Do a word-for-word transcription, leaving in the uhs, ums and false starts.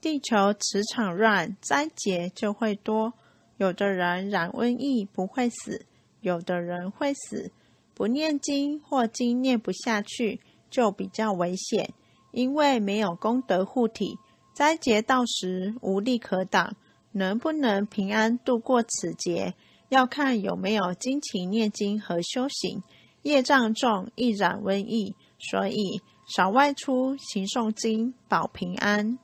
地球磁场乱，灾劫就会多。有的人染瘟疫不会死，有的人会死。不念经或经念不下去，就比较危险，因为没有功德护体，灾劫到时无力可挡。能不能平安度过此劫，要看有没有精勤念经和修行。业障重易染瘟疫，所以少外出，勤诵经保平安。